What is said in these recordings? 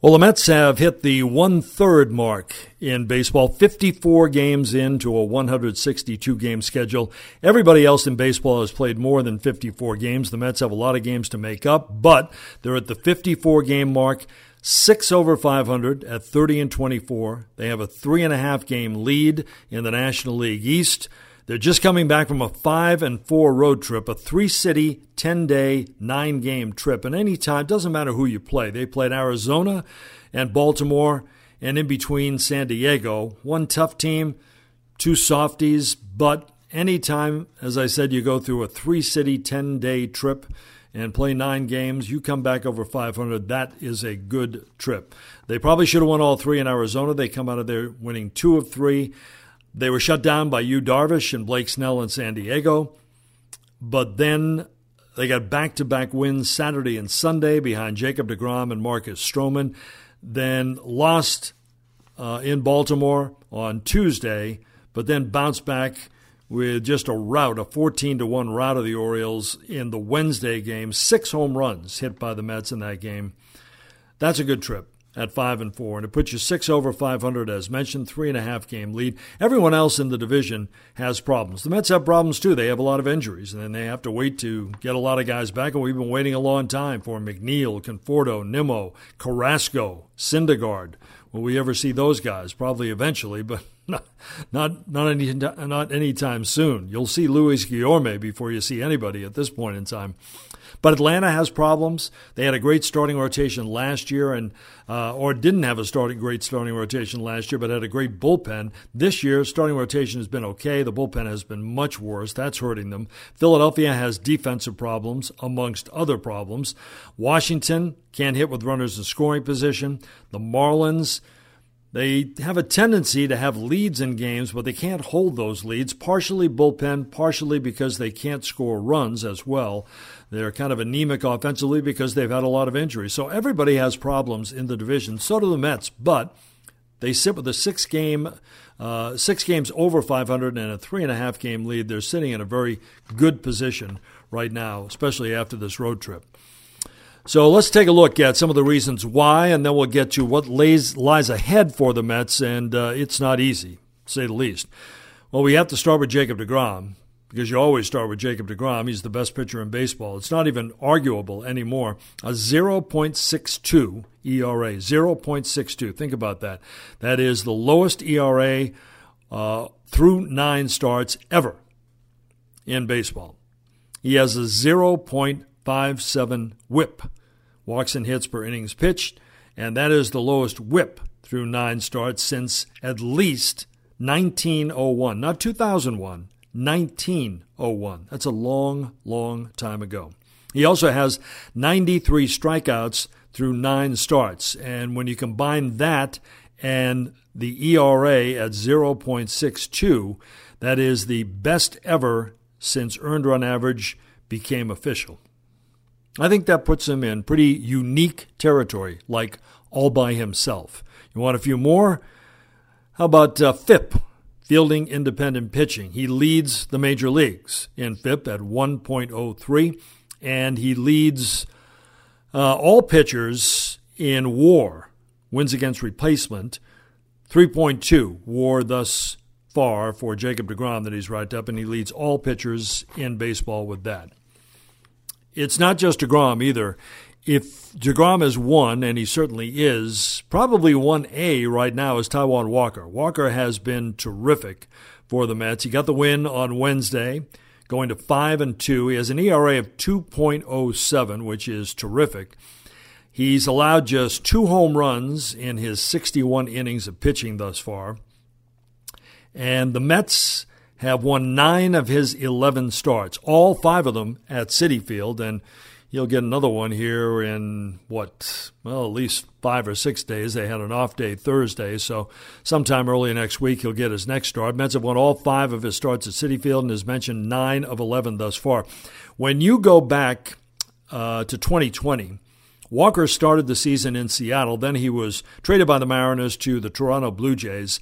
Well, the Mets have hit the 1/3 mark in baseball, 54 games into a 162-game schedule. Everybody else in baseball has played more than 54 games. The Mets have a lot of games to make up, but they're at the 54-game mark, 6 over 500 at 30-24. They have a 3.5-game lead in the National League East. They're just coming back from a 5-4 road trip, a 3-city, 10-day, 9-game trip. And any time, doesn't matter who you play. They played Arizona and Baltimore and in between San Diego. One tough team, 2 softies. But any time, as I said, you go through a 3-city, 10-day trip and play 9 games, you come back over 500. That is a good trip. They probably should have won all 3 in Arizona. They come out of there winning 2 of 3. They were shut down by Yu Darvish and Blake Snell in San Diego. But then they got back-to-back wins Saturday and Sunday behind Jacob deGrom and Marcus Stroman. Then lost in Baltimore on Tuesday, but then bounced back with just a rout, a 14-1 rout of the Orioles in the Wednesday game. 6 home runs hit by the Mets in that game. That's a good trip. At 5-4, and it puts you 6 over 500, as mentioned, 3.5-game lead. Everyone else in the division has problems. The Mets have problems, too. They have a lot of injuries, and then they have to wait to get a lot of guys back, and we've been waiting a long time for McNeil, Conforto, Nimmo, Carrasco, Syndergaard. Will we ever see those guys? Probably eventually, but not anytime soon. You'll see Luis Guillorme before you see anybody at this point in time. But Atlanta has problems. They had a great starting rotation last year, and or didn't have a great starting rotation last year, but had a great bullpen. This year, starting rotation has been okay. The bullpen has been much worse. That's hurting them. Philadelphia has defensive problems, amongst other problems. Washington can't hit with runners in scoring position. The Marlins, they have a tendency to have leads in games, but they can't hold those leads, partially bullpen, partially because they can't score runs as well. They're kind of anemic offensively because they've had a lot of injuries. So everybody has problems in the division. So do the Mets, but they sit with a 6 games over 500 and a 3.5-game lead. They're sitting in a very good position right now, especially after this road trip. So let's take a look at some of the reasons why, and then we'll get to what lies ahead for the Mets, and it's not easy, to say the least. Well, we have to start with Jacob deGrom, because you always start with Jacob deGrom. He's the best pitcher in baseball. It's not even arguable anymore. A 0.62 ERA, 0.62. Think about that. That is the lowest ERA through 9 starts ever in baseball. He has a 0.57 whip, walks and hits per innings pitched, and that is the lowest whip through 9 starts since at least 1901, not 2001, 1901. That's a long, long time ago. He also has 93 strikeouts through 9 starts, and when you combine that and the ERA at 0.62, that is the best ever since earned run average became official. I think that puts him in pretty unique territory, like all by himself. You want a few more? How about FIP, Fielding Independent Pitching? He leads the major leagues in FIP at 1.03, and he leads all pitchers in WAR, wins against replacement, 3.2 WAR thus far for Jacob deGrom that he's racked up, and he leads all pitchers in baseball with that. It's not just deGrom either. If deGrom is 1, and he certainly is, probably 1A right now is Taiwan Walker. Walker has been terrific for the Mets. He got the win on Wednesday, going to 5-2. He has an ERA of 2.07, which is terrific. He's allowed just 2 home runs in his 61 innings of pitching thus far. And the Mets have won 9 of his 11 starts, all 5 of them at Citi Field, and he'll get another one here in, at least 5 or 6 days. They had an off day Thursday, so sometime early next week he'll get his next start. Mets have won all 5 of his starts at Citi Field and, as mentioned, 9 of 11 thus far. When you go back to 2020, Walker started the season in Seattle. Then he was traded by the Mariners to the Toronto Blue Jays.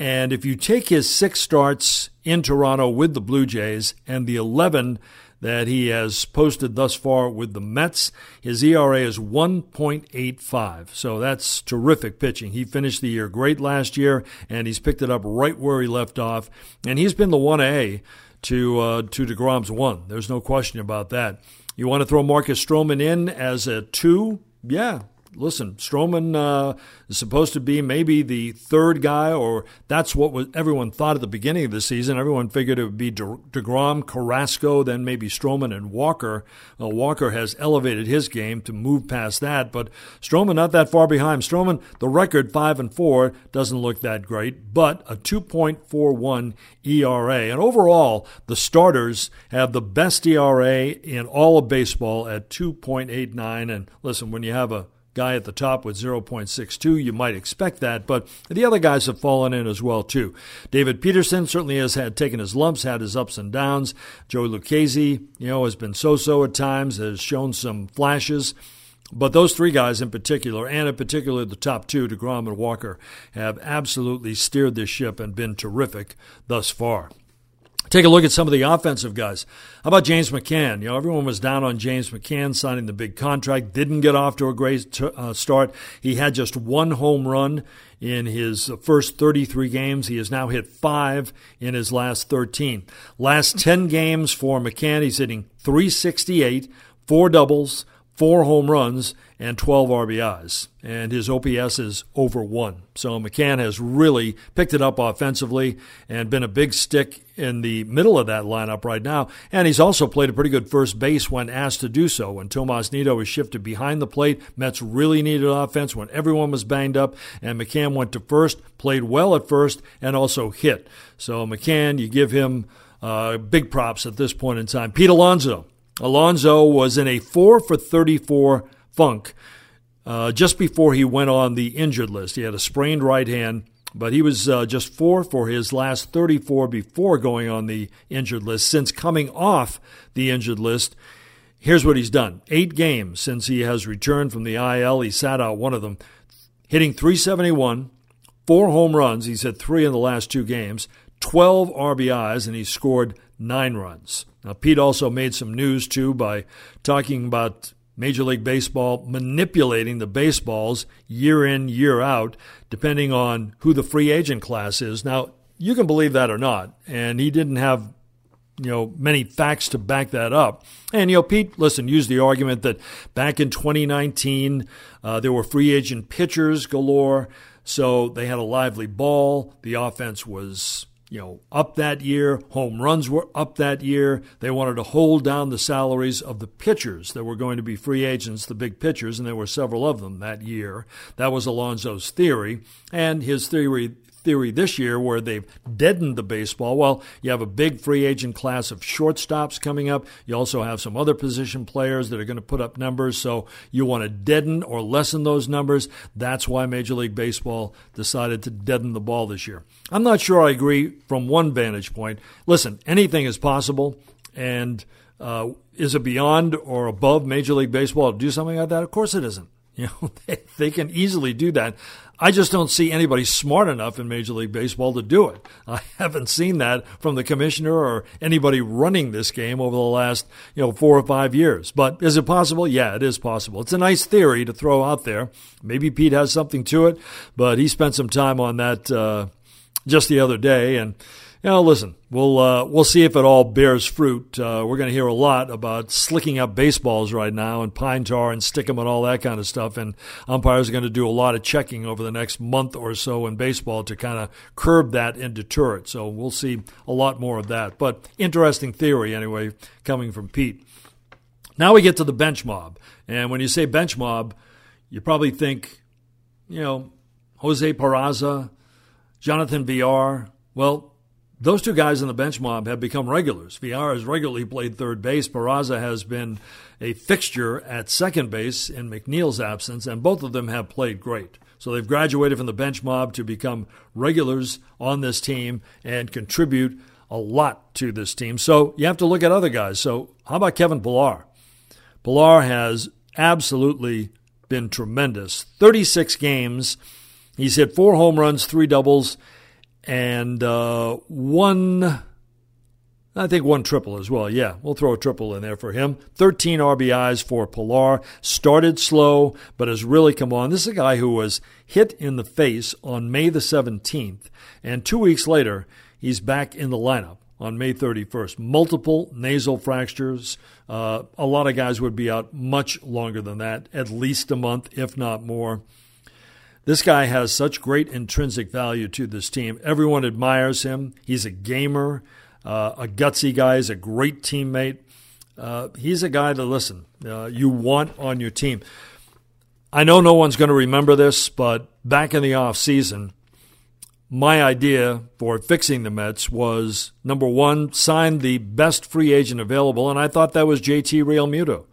And if you take his 6 starts in Toronto with the Blue Jays and the 11 that he has posted thus far with the Mets, his ERA is 1.85. So that's terrific pitching. He finished the year great last year, and he's picked it up right where he left off. And he's been the 1A to deGrom's 1. There's no question about that. You want to throw Marcus Stroman in as a 2? Yeah. Listen, Stroman is supposed to be maybe the 3rd guy, or that's what everyone thought at the beginning of the season. Everyone figured it would be deGrom, Carrasco, then maybe Stroman and Walker. Walker has elevated his game to move past that, but Stroman not that far behind. Stroman, the record 5-4, doesn't look that great, but a 2.41 ERA. And overall, the starters have the best ERA in all of baseball at 2.89. And listen, when you have a guy at the top with 0.62, you might expect that, but the other guys have fallen in as well too. David Peterson certainly has taken his lumps, had his ups and downs. Joey Lucchesi, has been so-so at times, has shown some flashes, but those 3 guys in particular, and in particular the top 2, deGrom and Walker, have absolutely steered this ship and been terrific thus far. Take a look at some of the offensive guys. How about James McCann? Everyone was down on James McCann signing the big contract. Didn't get off to a great start. He had just 1 home run in his first 33 games. He has now hit 5 in his last 13. Last 10 games for McCann, he's hitting 368, 4 doubles, 4 home runs, and 12 RBIs. And his OPS is over 1. So McCann has really picked it up offensively and been a big stick in the middle of that lineup right now. And he's also played a pretty good first base when asked to do so. When Tomas Nido was shifted behind the plate, Mets really needed offense when everyone was banged up. And McCann went to first, played well at first, and also hit. So McCann, you give him big props at this point in time. Pete Alonso. Alonso was in a 4-for-34 funk just before he went on the injured list. He had a sprained right hand, but he was just 4 for his last 34 before going on the injured list. Since coming off the injured list, here's what he's done. 8 games since he has returned from the IL. He sat out one of them, hitting 371, 4 home runs. He's hit 3 in the last 2 games, 12 RBIs, and he scored 9 runs. Now, Pete also made some news, too, by talking about Major League Baseball manipulating the baseballs year in, year out, depending on who the free agent class is. Now, you can believe that or not, and he didn't have many facts to back that up. And, Pete, listen, used the argument that back in 2019, there were free agent pitchers galore, so they had a lively ball. The offense was up that year. Home runs were up that year. They wanted to hold down the salaries of the pitchers that were going to be free agents, the big pitchers, and there were several of them that year. That was Alonso's theory. And his theory this year, where they've deadened the baseball. Well, you have a big free agent class of shortstops coming up. You also have some other position players that are going to put up numbers, so you want to deaden or lessen those numbers. That's why Major League Baseball decided to deaden the ball this year. I'm not sure I agree from one vantage point. Listen, anything is possible, and Is it beyond or above Major League Baseball to do something like that? Of course it isn't. You know, they can easily do that. I just don't see anybody smart enough in Major League Baseball to do it. I haven't seen that from the commissioner or anybody running this game over the last, 4 or 5 years. But is it possible? Yeah, it is possible. It's a nice theory to throw out there. Maybe Pete has something to it, but he spent some time on that just the other day. And, listen, we'll see if it all bears fruit. We're going to hear a lot about slicking up baseballs right now and pine tar and stick 'em and all that kind of stuff. And umpires are going to do a lot of checking over the next month or so in baseball to kind of curb that and deter it. So we'll see a lot more of that. But interesting theory anyway, coming from Pete. Now we get to the bench mob. And when you say bench mob, you probably think, Jose Peraza, Jonathan Villar. Well, those two guys in the bench mob have become regulars. Villar has regularly played third base. Peraza has been a fixture at second base in McNeil's absence, and both of them have played great. So they've graduated from the bench mob to become regulars on this team and contribute a lot to this team. So you have to look at other guys. So how about Kevin Pillar? Pillar has absolutely been tremendous. 36 games. He's hit 4 home runs, 3 doubles, and one triple as well. Yeah, we'll throw a triple in there for him. 13 RBIs for Pillar. Started slow, but has really come on. This is a guy who was hit in the face on May the 17th, and 2 weeks later, he's back in the lineup on May 31st. Multiple nasal fractures. A lot of guys would be out much longer than that, at least a month, if not more. This guy has such great intrinsic value to this team. Everyone admires him. He's a gamer, a gutsy guy. He's a great teammate. He's a guy that, you want on your team. I know no one's going to remember this, but back in the offseason, my idea for fixing the Mets was, number one, sign the best free agent available, and I thought that was J.T. Realmuto.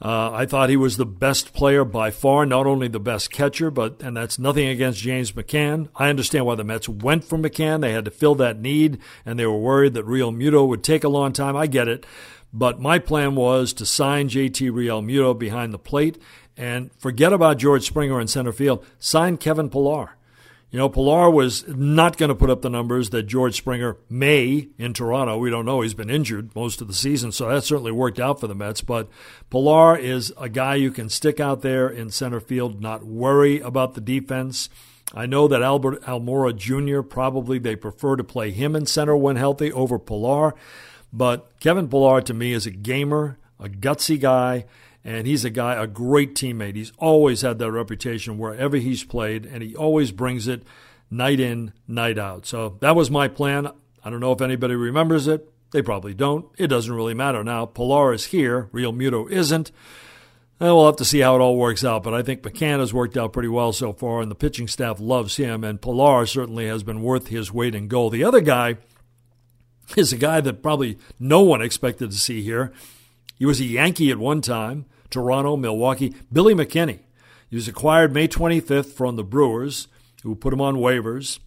I thought he was the best player by far, not only the best catcher, and that's nothing against James McCann. I understand why the Mets went for McCann. They had to fill that need, and they were worried that Realmuto would take a long time. I get it. But my plan was to sign J.T. Realmuto behind the plate and forget about George Springer in center field. Sign Kevin Pillar. Pillar was not going to put up the numbers that George Springer may in Toronto. We don't know. He's been injured most of the season, so that certainly worked out for the Mets. But Pillar is a guy you can stick out there in center field, not worry about the defense. I know that Albert Almora Jr., probably they prefer to play him in center when healthy over Pillar. But Kevin Pillar, to me, is a gamer, a gutsy guy. And he's a guy, a great teammate. He's always had that reputation wherever he's played, and he always brings it night in, night out. So that was my plan. I don't know if anybody remembers it. They probably don't. It doesn't really matter now. Pillar is here. Realmuto isn't. And we'll have to see how it all works out, but I think McCann has worked out pretty well so far, and the pitching staff loves him, and Pillar certainly has been worth his weight in gold. The other guy is a guy that probably no one expected to see here. He was a Yankee at one time. Toronto, Milwaukee, Billy McKinney. He was acquired May 25th from the Brewers, who put him on waivers.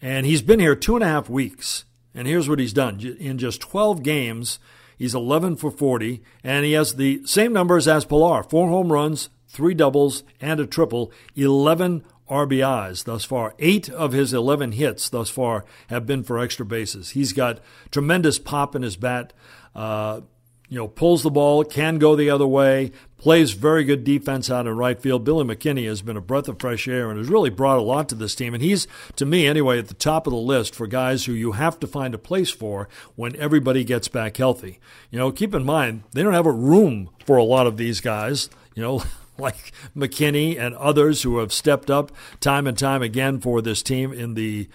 And he's been here 2.5 weeks. And here's what he's done. In just 12 games, he's 11 for 40, and he has the same numbers as Pillar. 4 home runs, 3 doubles, and a triple, 11 RBIs thus far. 8 of his 11 hits thus far have been for extra bases. He's got tremendous pop in his bat. Pulls the ball, can go the other way, plays very good defense out in right field. Billy McKinney has been a breath of fresh air and has really brought a lot to this team. And he's, to me anyway, at the top of the list for guys who you have to find a place for when everybody gets back healthy. Keep in mind, they don't have a room for a lot of these guys, like McKinney and others who have stepped up time and time again for this team in the,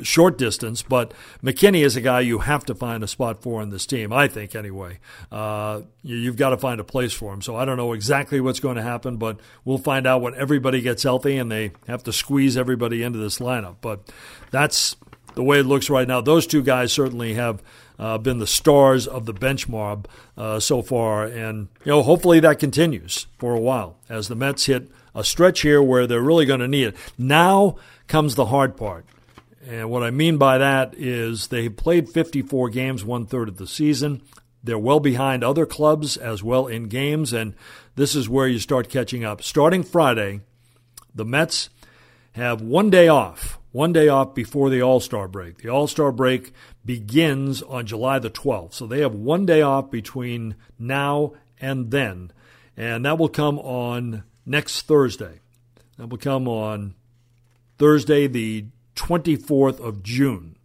short distance, but McKinney is a guy you have to find a spot for in this team, I think anyway. You've got to find a place for him. So I don't know exactly what's going to happen, but we'll find out when everybody gets healthy and they have to squeeze everybody into this lineup. But that's the way it looks right now. Those two guys certainly have been the stars of the bench mob so far. And, hopefully that continues for a while as the Mets hit a stretch here where they're really going to need it. Now comes the hard part. And what I mean by that is they played 54 games, one-third of the season. They're well behind other clubs as well in games, and this is where you start catching up. Starting Friday, the Mets have one day off before the All-Star break. The All-Star break begins on July the 12th, so they have one day off between now and then, and that will come on next Thursday. That will come on Thursday, the 24th of June.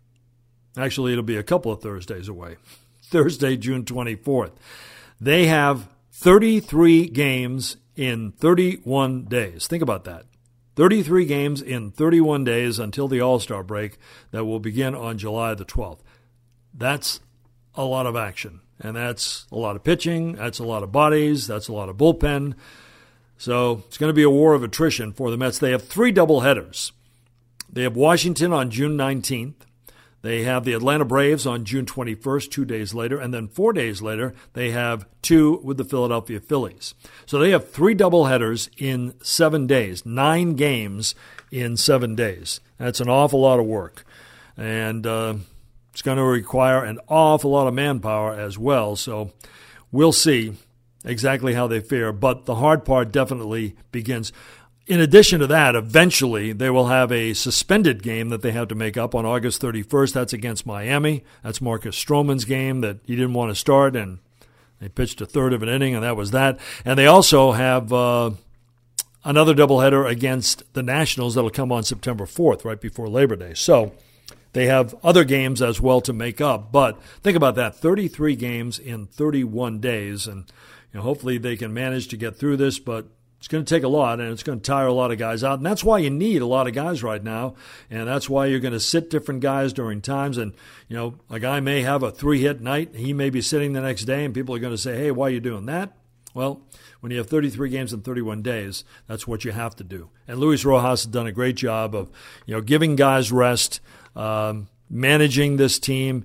Actually, it'll be a couple of Thursdays away. Thursday, June 24th. They have 33 games in 31 days. Think about that. 33 games in 31 days until the All-Star break that will begin on July the 12th. That's a lot of action, and that's a lot of pitching, that's a lot of bodies, that's a lot of bullpen. So it's going to be a war of attrition for the Mets. They have three doubleheaders. They have Washington on June 19th. They have the Atlanta Braves on June 21st, 2 days later, and then 4 days later, they have two with the Philadelphia Phillies. So they have three doubleheaders in 7 days, 9 games in 7 days. That's an awful lot of work, and it's going to require an awful lot of manpower as well, so we'll see exactly how they fare, but the hard part definitely begins. In addition to that, eventually they will have a suspended game that they have to make up on August 31st. That's against Miami. That's Marcus Stroman's game that he didn't want to start, and they pitched a third of an inning, and that was that. And they also have another doubleheader against the Nationals that will come on September 4th, right before Labor Day. So they have other games as well to make up. But think about that, 33 games in 31 days, and you know, hopefully they can manage to get through this, but it's going to take a lot, and it's going to tire a lot of guys out. And that's why you need a lot of guys right now, and that's why you're going to sit different guys during times. And, you know, a guy may have a three-hit night. He may be sitting the next day, and people are going to say, hey, why are you doing that? Well, when you have 33 games in 31 days, that's what you have to do. And Luis Rojas has done a great job of, you know, giving guys rest, managing this team,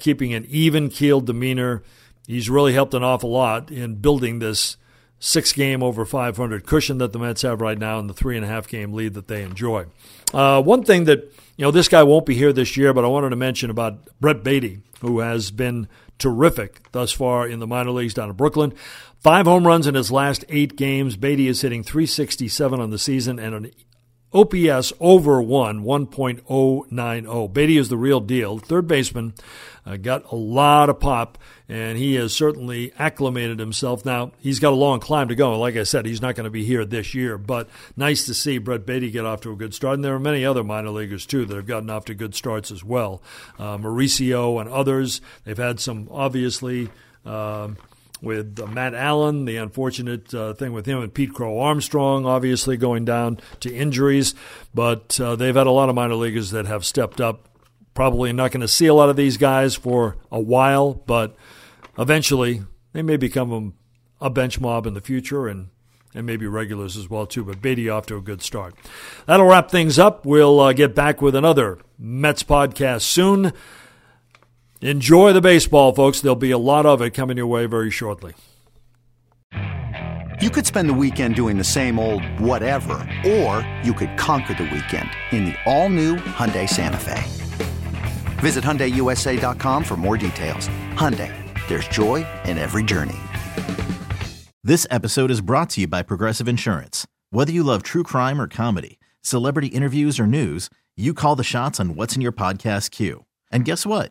keeping an even-keeled demeanor. He's really helped an awful lot in building this 6-game over 500 cushion that the Mets have right now and the 3.5-game lead that they enjoy. One thing that, you know, this guy won't be here this year, but I wanted to mention about Brett Baty, who has been terrific thus far in the minor leagues down in Brooklyn. 5 home runs in his last 8 games. Baty is hitting .367 on the season and an OPS over 1, 1.090. Baty is the real deal. Third baseman, got a lot of pop, and he has certainly acclimated himself. Now, he's got a long climb to go. Like I said, he's not going to be here this year, but nice to see Brett Baty get off to a good start. And there are many other minor leaguers, too, that have gotten off to good starts as well. Mauricio and others. They've had some, obviously, with Matt Allen, the unfortunate thing with him, and Pete Crow Armstrong obviously going down to injuries. But they've had a lot of minor leaguers that have stepped up. Probably not going to see a lot of these guys for a while, but eventually they may become a bench mob in the future and maybe regulars as well, too. But Baty off to a good start. That'll wrap things up. We'll get back with another Mets podcast soon. Enjoy the baseball, folks. There'll be a lot of it coming your way very shortly. You could spend the weekend doing the same old whatever, or you could conquer the weekend in the all-new Hyundai Santa Fe. Visit HyundaiUSA.com for more details. Hyundai, there's joy in every journey. This episode is brought to you by Progressive Insurance. Whether you love true crime or comedy, celebrity interviews or news, you call the shots on what's in your podcast queue. And guess what?